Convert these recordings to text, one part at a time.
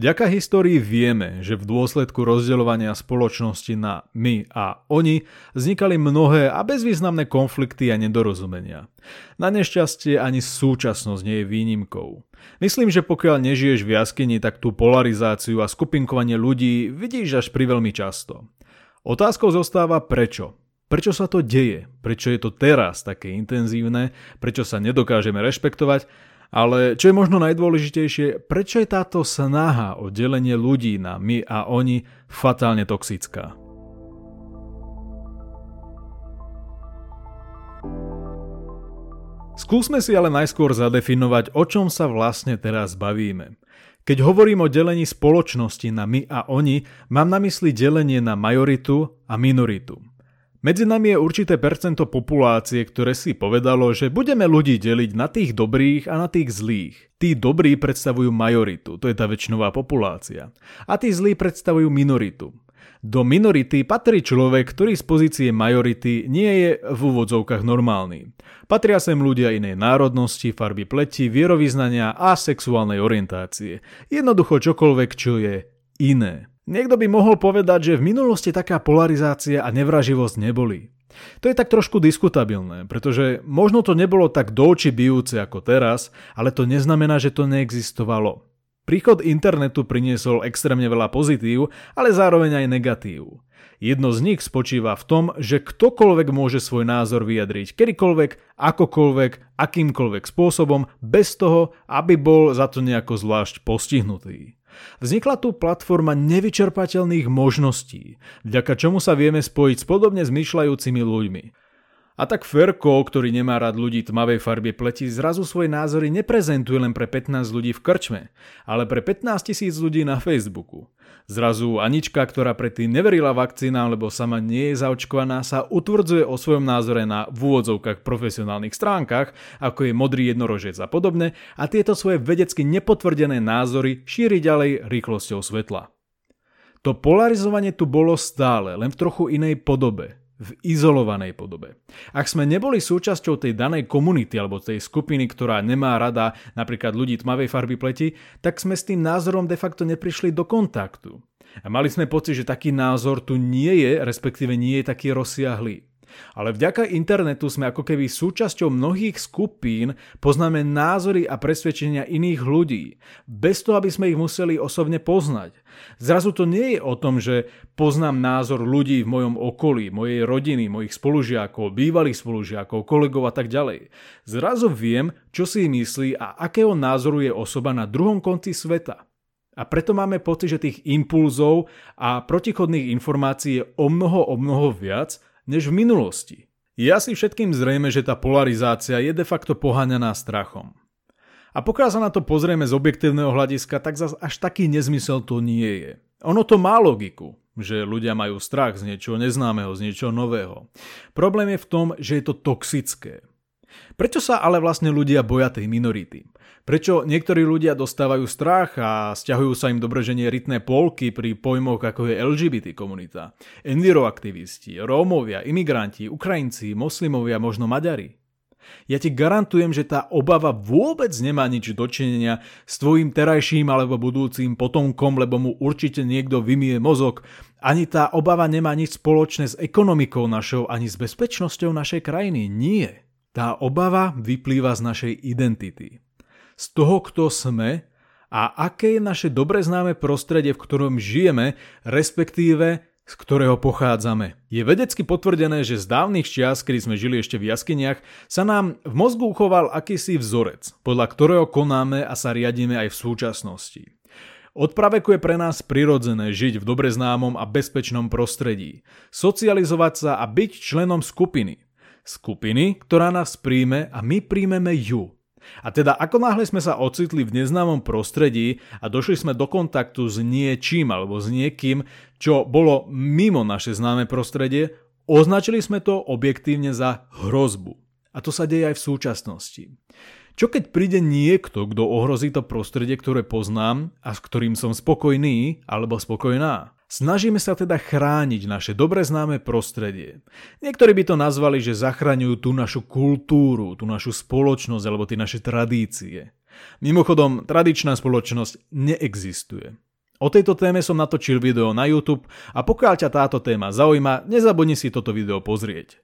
Vďaka histórii vieme, že v dôsledku rozdeľovania spoločnosti na my a oni vznikali mnohé a bezvýznamné konflikty a nedorozumenia. Na nešťastie ani súčasnosť nie je výnimkou. Myslím, že pokiaľ nežiješ v jaskyni, tak tú polarizáciu a skupinkovanie ľudí vidíš až priveľmi často. Otázkou zostáva prečo. Prečo sa to deje? Prečo je to teraz také intenzívne? Prečo sa nedokážeme rešpektovať? Ale čo je možno najdôležitejšie, prečo je táto snaha o delenie ľudí na my a oni fatálne toxická? Skúsme si ale najskôr zadefinovať, o čom sa vlastne teraz bavíme. Keď hovorím o delení spoločnosti na my a oni, mám na mysli delenie na majoritu a minoritu. Medzi nami je určité percento populácie, ktoré si povedalo, že budeme ľudí deliť na tých dobrých a na tých zlých. Tí dobrí predstavujú majoritu, to je tá väčšinová populácia. A tí zlí predstavujú minoritu. Do minority patrí človek, ktorý z pozície majority nie je v úvodzovkách normálny. Patria sem ľudia inej národnosti, farby pleti, vierovyznania a sexuálnej orientácie. Jednoducho čokoľvek, čo je iné. Niekto by mohol povedať, že v minulosti taká polarizácia a nevraživosť neboli. To je tak trošku diskutabilné, pretože možno to nebolo tak do očí bijúce ako teraz, ale to neznamená, že to neexistovalo. Príchod internetu priniesol extrémne veľa pozitív, ale zároveň aj negatív. Jedno z nich spočíva v tom, že ktokoľvek môže svoj názor vyjadriť kedykoľvek, akokoľvek, akýmkoľvek spôsobom, bez toho, aby bol za to nejako zvlášť postihnutý. Vznikla tu platforma nevyčerpateľných možností, vďaka čomu sa vieme spojiť s podobne zmyšľajúcimi ľuďmi. A tak Ferko, ktorý nemá rád ľudí tmavej farby pleti, zrazu svoje názory neprezentuje len pre 15 ľudí v krčme, ale pre 15 000 ľudí na Facebooku. Zrazu Anička, ktorá predtým neverila vakcínám, lebo sama nie je zaočkovaná, sa utvrdzuje o svojom názore na v úvodzovkách profesionálnych stránkach, ako je modrý jednorožec a podobne, a tieto svoje vedecky nepotvrdené názory šíri ďalej rýchlosťou svetla. To polarizovanie tu bolo stále, len v trochu inej podobe. V izolovanej podobe. Ak sme neboli súčasťou tej danej komunity alebo tej skupiny, ktorá nemá rada napríklad ľudí tmavej farby pleti, tak sme s tým názorom de facto neprišli do kontaktu. A mali sme pocit, že taký názor tu nie je, respektíve nie je taký rozsiahlý. Ale vďaka internetu sme ako keby súčasťou mnohých skupín, poznáme názory a presvedčenia iných ľudí, bez toho, aby sme ich museli osobne poznať. Zrazu to nie je o tom, že poznám názor ľudí v mojom okolí, mojej rodiny, mojich spolužiakov, bývalých spolužiakov, kolegov a tak ďalej. Zrazu viem, čo si myslí a akého názoru je osoba na druhom konci sveta. A preto máme pocit, že tých impulzov a protichodných informácií je o mnoho viac, než v minulosti. Je asi všetkým zrejme, že tá polarizácia je de facto poháňaná strachom. A pokiaľ sa na to pozrieme z objektívneho hľadiska, tak zas až taký nezmysel to nie je. Ono to má logiku, že ľudia majú strach z niečoho neznámeho, z niečoho nového. Problém je v tom, že je to toxické. Prečo sa ale vlastne ľudia boja tej minority? Prečo niektorí ľudia dostávajú strach a sťahujú sa im dobrženie rytné polky pri pojmoch ako je LGBT komunita, enviroaktivisti, Rómovia, imigranti, Ukrajinci, moslimovia, možno Maďari? Ja ti garantujem, že tá obava vôbec nemá nič dočinenia s tvojim terajším alebo budúcim potomkom, lebo mu určite niekto vymije mozog. Ani tá obava nemá nič spoločné s ekonomikou našou, ani s bezpečnosťou našej krajiny. Nie. Tá obava vyplýva z našej identity. Z toho, kto sme a aké je naše dobre známe prostredie, v ktorom žijeme, respektíve z ktorého pochádzame. Je vedecky potvrdené, že z dávnych čias, kedy sme žili ešte v jaskyniach, sa nám v mozgu uchoval akýsi vzorec, podľa ktorého konáme a sa riadíme aj v súčasnosti. Od praveku je pre nás prirodzené žiť v dobre známom a bezpečnom prostredí, socializovať sa a byť členom skupiny. Skupiny, ktorá nás príjme a my príjmeme ju. A teda ako náhle sme sa ocitli v neznámom prostredí a došli sme do kontaktu s niečím alebo s niekým, čo bolo mimo naše známe prostredie, označili sme to objektívne za hrozbu. A to sa deje aj v súčasnosti. Čo keď príde niekto, kto ohrozí to prostredie, ktoré poznám a s ktorým som spokojný alebo spokojná? Snažíme sa teda chrániť naše dobre známe prostredie. Niektorí by to nazvali, že zachraňujú tú našu kultúru, tú našu spoločnosť alebo tie naše tradície. Mimochodom, tradičná spoločnosť neexistuje. O tejto téme som natočil video na YouTube a pokiaľ ťa táto téma zaujíma, nezabudni si toto video pozrieť.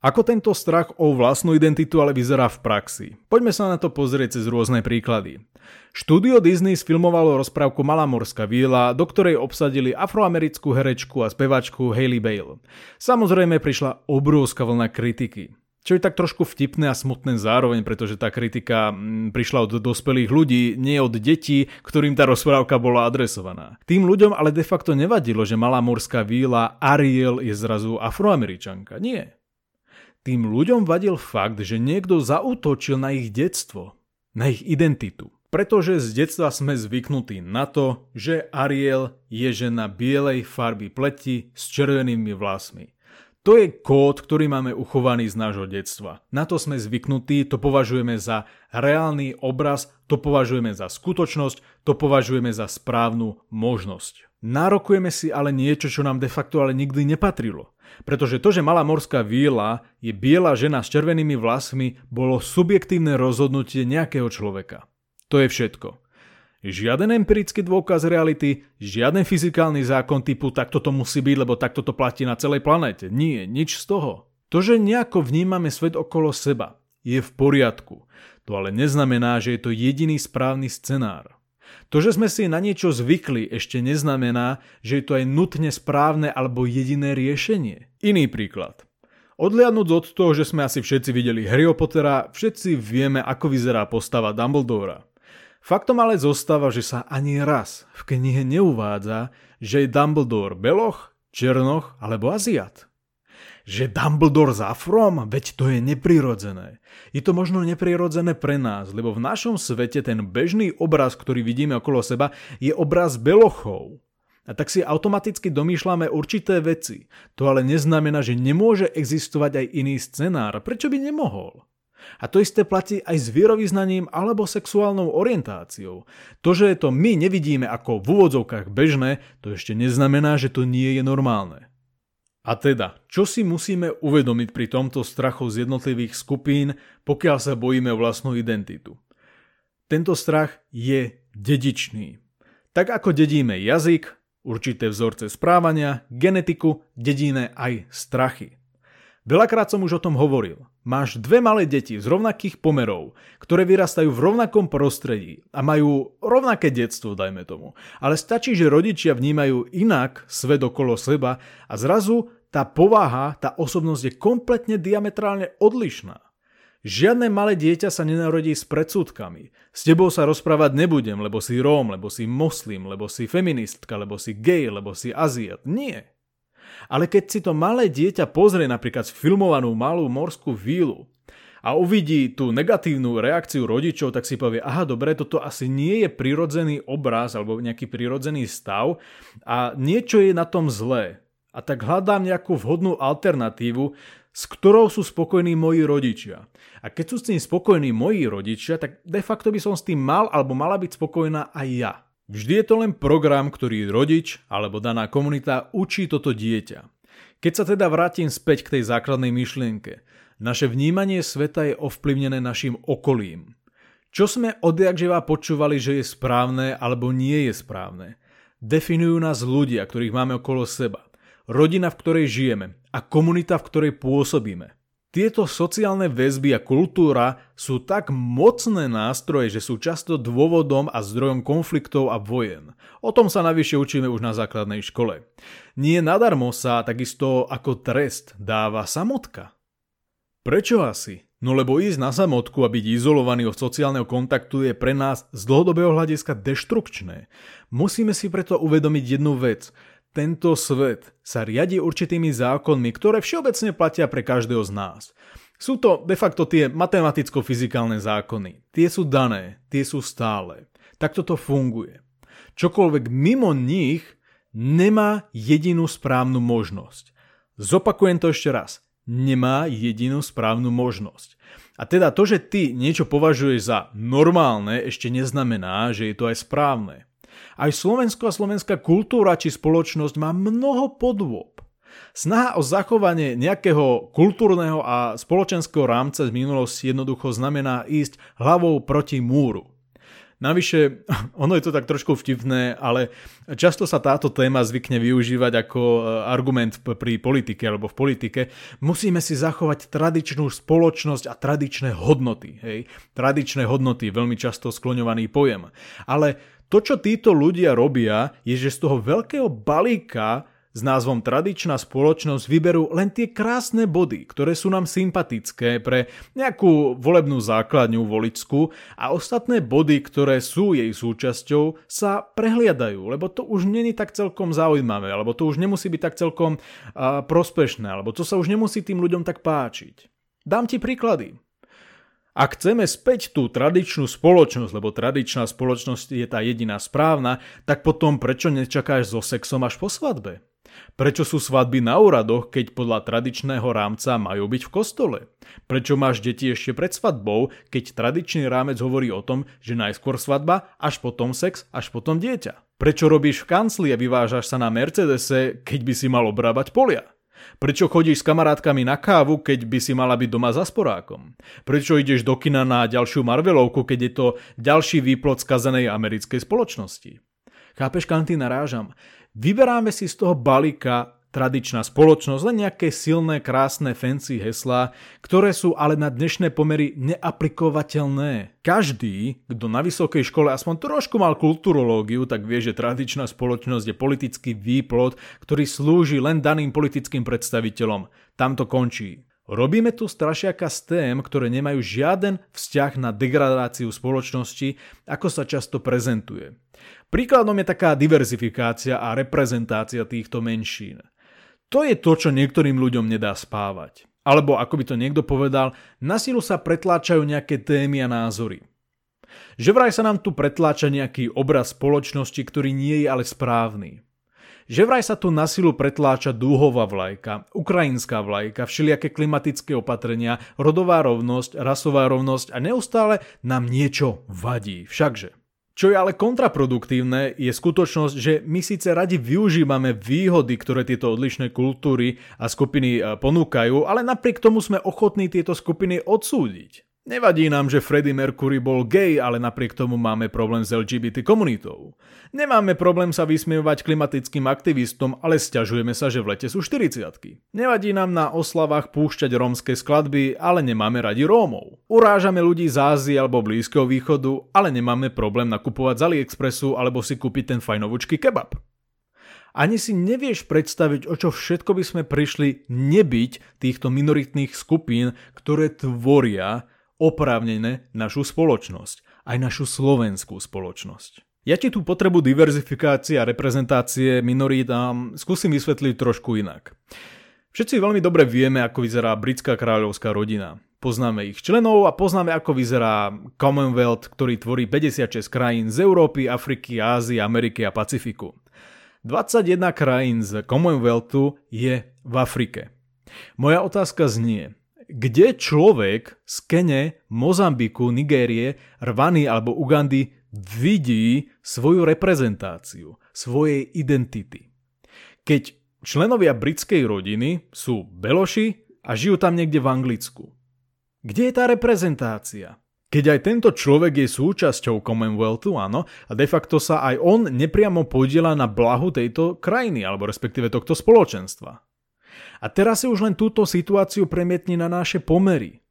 Ako tento strach o vlastnú identitu ale vyzerá v praxi? Poďme sa na to pozrieť cez rôzne príklady. Štúdio Disney sfilmovalo rozprávku Malá morská víla, do ktorej obsadili afroamerickú herečku a speváčku Hailey Bale. Samozrejme prišla obrovská vlna kritiky. Čo je tak trošku vtipné a smutné zároveň, pretože tá kritika prišla od dospelých ľudí, nie od detí, ktorým tá rozprávka bola adresovaná. Tým ľuďom ale de facto nevadilo, že Malá morská víla Ariel je zrazu afroameričanka. Nie. Tým ľuďom vadil fakt, že niekto zaútočil na ich detstvo, na ich identitu. Pretože z detstva sme zvyknutí na to, že Ariel je žena bielej farby pleti s červenými vlasmi. To je kód, ktorý máme uchovaný z nášho detstva. Na to sme zvyknutí, to považujeme za reálny obraz, to považujeme za skutočnosť, to považujeme za správnu možnosť. Nárokujeme si ale niečo, čo nám de facto ale nikdy nepatrilo. Pretože to, že Malá morská víla je biela žena s červenými vlasmi, bolo subjektívne rozhodnutie nejakého človeka. To je všetko. Žiaden empirický dôkaz reality, žiaden fyzikálny zákon typu takto to musí byť, lebo takto to platí na celej planéte. Nie, nič z toho. To, že nejako vnímame svet okolo seba, je v poriadku. To ale neznamená, že je to jediný správny scenár. To, že sme si na niečo zvykli, ešte neznamená, že je to aj nutne správne alebo jediné riešenie. Iný príklad. Odliadnúc od toho, že sme asi všetci videli Harryho Pottera, všetci vieme, ako vyzerá postava Dumbledora. Faktom ale zostáva, že sa ani raz v knihe neuvádza, že je Dumbledore beloch, černoch alebo aziat. Že Dumbledore za afrom, veď to je neprirodzené. Je to možno neprirodzené pre nás, lebo v našom svete ten bežný obraz, ktorý vidíme okolo seba, je obraz belochov. A tak si automaticky domýšľame určité veci. To ale neznamená, že nemôže existovať aj iný scenár. Prečo by nemohol? A to isté platí aj s vierovyznaním alebo sexuálnou orientáciou. To, že to my nevidíme ako v úvodzovkách bežné, to ešte neznamená, že to nie je normálne. A teda, čo si musíme uvedomiť pri tomto strachu z jednotlivých skupín, pokiaľ sa bojíme vlastnú identitu? Tento strach je dedičný. Tak ako dedíme jazyk, určité vzorce správania, genetiku, dedíme aj strachy. Veľakrát som už o tom hovoril. Máš dve malé deti z rovnakých pomerov, ktoré vyrastajú v rovnakom prostredí a majú rovnaké detstvo, dajme tomu. Ale stačí, že rodičia vnímajú inak svet okolo seba a zrazu tá povaha, tá osobnosť je kompletne diametrálne odlišná. Žiadne malé dieťa sa nenarodí s predsudkami. S tebou sa rozprávať nebudem, lebo si Róm, lebo si moslim, lebo si feministka, lebo si gej, lebo si aziat. Nie. Ale keď si to malé dieťa pozrie napríklad filmovanú Malú morskú vílu a uvidí tú negatívnu reakciu rodičov, tak si povie, aha, dobre, toto asi nie je prirodzený obraz alebo nejaký prirodzený stav a niečo je na tom zlé. A tak hľadám nejakú vhodnú alternatívu, s ktorou sú spokojní moji rodičia. A keď sú s tým spokojní moji rodičia, tak de facto by som s tým mal alebo mala byť spokojná aj ja. Vždy je to len program, ktorý rodič alebo daná komunita učí toto dieťa. Keď sa teda vrátim späť k tej základnej myšlienke, naše vnímanie sveta je ovplyvnené našim okolím. Čo sme odjakživa počúvali, že je správne alebo nie je správne? Definujú nás ľudia, ktorých máme okolo seba, rodina, v ktorej žijeme a komunita, v ktorej pôsobíme. Tieto sociálne väzby a kultúra sú tak mocné nástroje, že sú často dôvodom a zdrojom konfliktov a vojen. O tom sa navyše učíme už na základnej škole. Nie nadarmo sa takisto ako trest dáva samotka. Prečo asi? No lebo ísť na samotku a byť izolovaný od sociálneho kontaktu je pre nás z dlhodobého hľadiska deštrukčné. Musíme si preto uvedomiť jednu vec – tento svet sa riadi určitými zákonmi, ktoré všeobecne platia pre každého z nás. Sú to de facto tie matematicko-fyzikálne zákony. Tie sú dané, tie sú stále. Takto to funguje. Čokoľvek mimo nich nemá jedinú správnu možnosť. Zopakujem to ešte raz. Nemá jedinú správnu možnosť. A teda to, že ty niečo považuješ za normálne, ešte neznamená, že je to aj správne. Aj Slovensko a slovenská kultúra či spoločnosť má mnoho podôb. Snaha o zachovanie nejakého kultúrneho a spoločenského rámca z minulosti jednoducho znamená ísť hlavou proti múru. Navyše, ono je to tak trošku vtipné, ale často sa táto téma zvykne využívať ako argument pri politike alebo v politike. Musíme si zachovať tradičnú spoločnosť a tradičné hodnoty. Hej? Tradičné hodnoty, veľmi často skloňovaný pojem. Ale to, čo títo ľudia robia, je, že z toho veľkého balíka s názvom Tradičná spoločnosť vyberú len tie krásne body, ktoré sú nám sympatické pre nejakú volebnú základňu voličskú a ostatné body, ktoré sú jej súčasťou, sa prehliadajú, lebo to už není tak celkom zaujímavé, alebo to už nemusí byť tak celkom prospešné, alebo to sa už nemusí tým ľuďom tak páčiť. Dám ti príklady. Ak chceme späť tú tradičnú spoločnosť, lebo tradičná spoločnosť je tá jediná správna, tak potom prečo nečakáš so sexom až po svadbe? Prečo sú svadby na úradoch, keď podľa tradičného rámca majú byť v kostole? Prečo máš deti ešte pred svadbou, keď tradičný rámec hovorí o tom, že najskôr svadba, až potom sex, až potom dieťa? Prečo robíš v kancli a vyvážaš sa na Mercedese, keď by si mal obrábať polia? Prečo chodíš s kamarátkami na kávu, keď by si mala byť doma za sporákom? Prečo ideš do kina na ďalšiu Marvelovku, keď je to ďalší výplod skazenej americkej spoločnosti? Chápeš, kam ty narážam? Vyberáme si z toho balíka tradičná spoločnosť, len nejaké silné, krásne, fancy heslá, ktoré sú ale na dnešné pomery neaplikovateľné. Každý, kto na vysokej škole aspoň trošku mal kulturológiu, tak vie, že tradičná spoločnosť je politický výplod, ktorý slúži len daným politickým predstaviteľom. Tam to končí. Robíme tu strašiaka z tém, ktoré nemajú žiaden vzťah na degradáciu spoločnosti, ako sa často prezentuje. Príkladom je taká diverzifikácia a reprezentácia týchto menšín. To je to, čo niektorým ľuďom nedá spávať. Alebo, ako by to niekto povedal, na silu sa pretláčajú nejaké témy a názory. Že vraj sa nám tu pretláča nejaký obraz spoločnosti, ktorý nie je ale správny. Že vraj sa tu na silu pretláča dúhová vlajka, ukrajinská vlajka, všelijaké klimatické opatrenia, rodová rovnosť, rasová rovnosť a neustále nám niečo vadí. Všakže. Čo je ale kontraproduktívne, je skutočnosť, že my síce radi využívame výhody, ktoré tieto odlišné kultúry a skupiny ponúkajú, ale napriek tomu sme ochotní tieto skupiny odsúdiť. Nevadí nám, že Freddie Mercury bol gay, ale napriek tomu máme problém s LGBT komunitou. Nemáme problém sa vysmievať klimatickým aktivistom, ale sťažujeme sa, že v lete sú 40-ky. Nevadí nám na oslavách púšťať rómske skladby, ale nemáme radi Rómov. Urážame ľudí z Ázie alebo Blízkeho východu, ale nemáme problém nakupovať z AliExpressu alebo si kúpiť ten fajnovúčky kebab. Ani si nevieš predstaviť, o čo všetko by sme prišli nebyť týchto minoritných skupín, ktoré tvoria oprávnené našu spoločnosť, aj našu slovenskú spoločnosť. Ja ti tú potrebu diverzifikácie a reprezentácie minorít skúsim vysvetliť trošku inak. Všetci veľmi dobre vieme, ako vyzerá britská kráľovská rodina. Poznáme ich členov a poznáme, ako vyzerá Commonwealth, ktorý tvorí 56 krajín z Európy, Afriky, Ázie, Ameriky a Pacifiku. 21 krajín z Commonwealthu je v Afrike. Moja otázka znie: kde človek z Kene, Mozambiku, Nigérie, Rwany alebo Ugandy vidí svoju reprezentáciu, svojej identity? Keď členovia britskej rodiny sú beloši a žijú tam niekde v Anglicku. Kde je tá reprezentácia? Keď aj tento človek je súčasťou Commonwealthu, áno, a de facto sa aj on nepriamo podieľa na blahu tejto krajiny, alebo respektíve tohto spoločenstva. A teraz si už len túto situáciu premietni na naše pomery.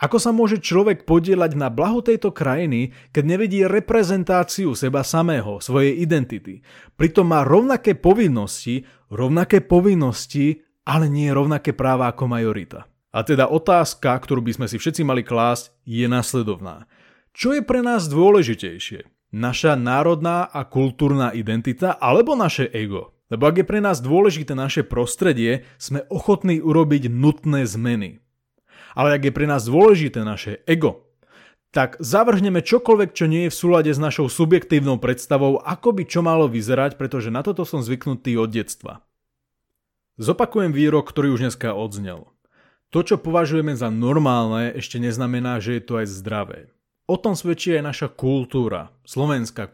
Ako sa môže človek podieľať na blahu tejto krajiny, keď nevidí reprezentáciu seba samého, svojej identity? Pritom má rovnaké povinnosti, ale nie rovnaké práva ako majorita. A teda otázka, ktorú by sme si všetci mali klásť, je nasledovná. Čo je pre nás dôležitejšie? Naša národná a kultúrna identita alebo naše ego? Lebo ak je pre nás dôležité naše prostredie, sme ochotní urobiť nutné zmeny. Ale ak je pre nás dôležité naše ego, tak zavrhneme čokoľvek, čo nie je v súlade s našou subjektívnou predstavou, ako by čo malo vyzerať, pretože na toto som zvyknutý od detstva. Zopakujem výrok, ktorý už dneska odznel. To, čo považujeme za normálne, ešte neznamená, že je to aj zdravé. O tom svedčí aj naša kultúra, slovenská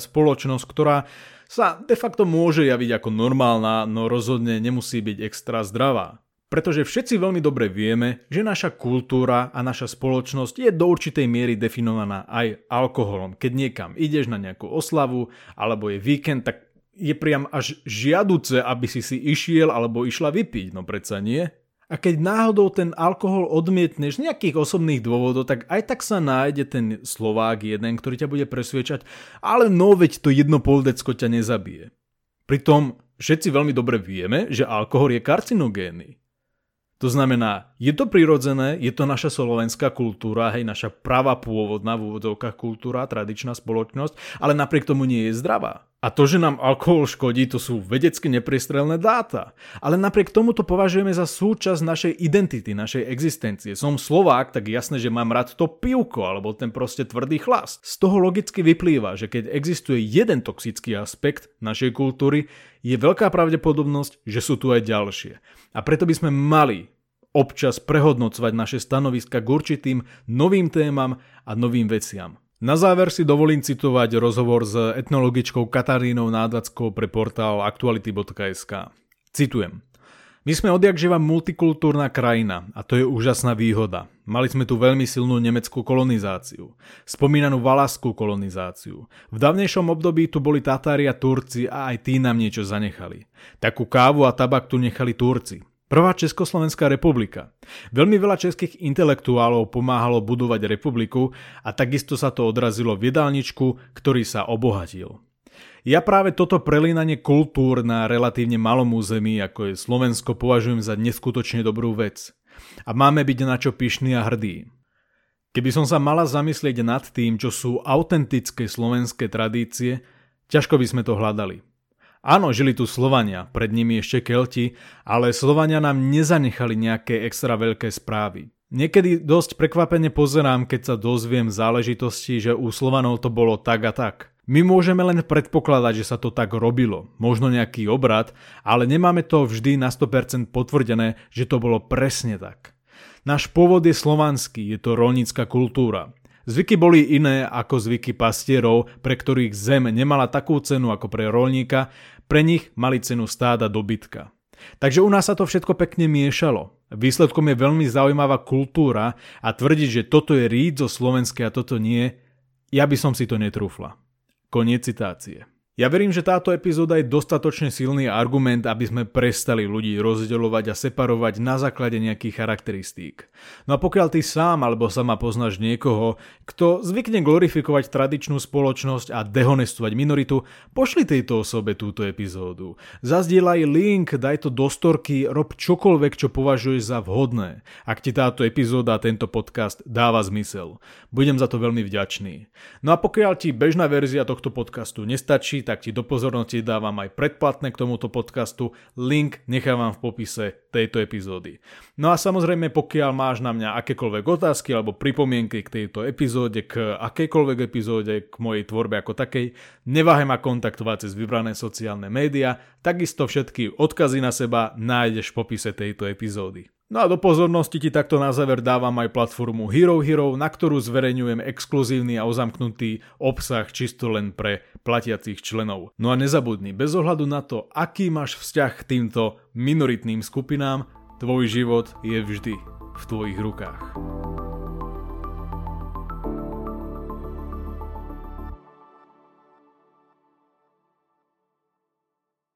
spoločnosť, ktorá sa de facto môže javiť ako normálna, no rozhodne nemusí byť extra zdravá. Pretože všetci veľmi dobre vieme, že naša kultúra a naša spoločnosť je do určitej miery definovaná aj alkoholom. Keď niekam ideš na nejakú oslavu alebo je víkend, tak je priam až žiaduce, aby si išiel alebo išla vypiť. No predsa nie. A keď náhodou ten alkohol odmietneš z nejakých osobných dôvodov, tak aj tak sa nájde ten Slovák jeden, ktorý ťa bude presviečať, ale no veď to jedno poldecko ťa nezabije. Pritom všetci veľmi dobre vieme, že alkohol je karcinogénny. To znamená, je to prirodzené, je to naša slovenská kultúra, hej, naša pravá pôvodná v úvodzovkách kultúra, tradičná spoločnosť, ale napriek tomu nie je zdravá. A to, že nám alkohol škodí, to sú vedecky nepriestrelné dáta. Ale napriek tomu to považujeme za súčasť našej identity, našej existencie. Som Slovák, tak jasné, že mám rád to pivko, alebo ten proste tvrdý chlast. Z toho logicky vyplýva, že keď existuje jeden toxický aspekt našej kultúry, je veľká pravdepodobnosť, že sú tu aj ďalšie. A preto by sme mali občas prehodnocovať naše stanoviska k určitým novým témam a novým veciam. Na záver si dovolím citovať rozhovor s etnologičkou Katarínou Nádaskou pre portál aktuality.sk. Citujem. My sme odjakživa multikultúrna krajina a to je úžasná výhoda. Mali sme tu veľmi silnú nemeckú kolonizáciu, spomínanú valašskú kolonizáciu. V dávnejšom období tu boli Tatári a Turci a aj tí nám niečo zanechali. Takú kávu a tabak tu nechali Turci. Prvá Československá republika. Veľmi veľa českých intelektuálov pomáhalo budovať republiku a takisto sa to odrazilo v jedálničku, ktorý sa obohatil. Ja práve toto prelínanie kultúr na relatívne malom území, ako je Slovensko, považujem za neskutočne dobrú vec. A máme byť na čo pyšní a hrdí. Keby som sa mala zamyslieť nad tým, čo sú autentické slovenské tradície, ťažko by sme to hľadali. Áno, žili tu Slovania, pred nimi ešte Kelti, ale Slovania nám nezanechali nejaké extra veľké správy. Niekedy dosť prekvapene pozerám, keď sa dozviem záležitosti, že u Slovanov to bolo tak a tak. My môžeme len predpokladať, že sa to tak robilo, možno nejaký obrad, ale nemáme to vždy na 100% potvrdené, že to bolo presne tak. Náš pôvod je slovanský, je to rolnícka kultúra. Zvyky boli iné ako zvyky pastierov, pre ktorých zem nemala takú cenu ako pre roľníka, pre nich mali cenu stáda dobytka. Takže u nás sa to všetko pekne miešalo. Výsledkom je veľmi zaujímavá kultúra a tvrdiť, že toto je ríd zo slovenskej a toto nie, ja by som si to netrúfla. Koniec citácie. Ja verím, že táto epizóda je dostatočne silný argument, aby sme prestali ľudí rozdeľovať a separovať na základe nejakých charakteristík. No a pokiaľ ty sám alebo sama poznáš niekoho, kto zvykne glorifikovať tradičnú spoločnosť a dehonestovať minoritu, pošli tejto osobe túto epizódu. Zazdieľaj link, daj to do storky, rob čokoľvek, čo považuješ za vhodné. Ak ti táto epizóda a tento podcast dáva zmysel. Budem za to veľmi vďačný. No a pokiaľ ti bežná verzia tohto podcastu nestačí, tak ti do pozornosti dávam aj predplatné k tomuto podcastu, link nechávam v popise tejto epizódy. No a samozrejme, pokiaľ máš na mňa akékoľvek otázky alebo pripomienky k tejto epizóde, k akejkoľvek epizóde, k mojej tvorbe ako takej, neváhaj ma kontaktovať cez vybrané sociálne médiá, takisto všetky odkazy na seba nájdeš v popise tejto epizódy. No a do pozornosti ti takto na záver dávam aj platformu HeroHero, na ktorú zverejňujem exkluzívny a ozamknutý obsah čisto len pre platiacich členov. No a nezabudni, bez ohľadu na to, aký máš vzťah k týmto minoritným skupinám, tvoj život je vždy v tvojich rukách.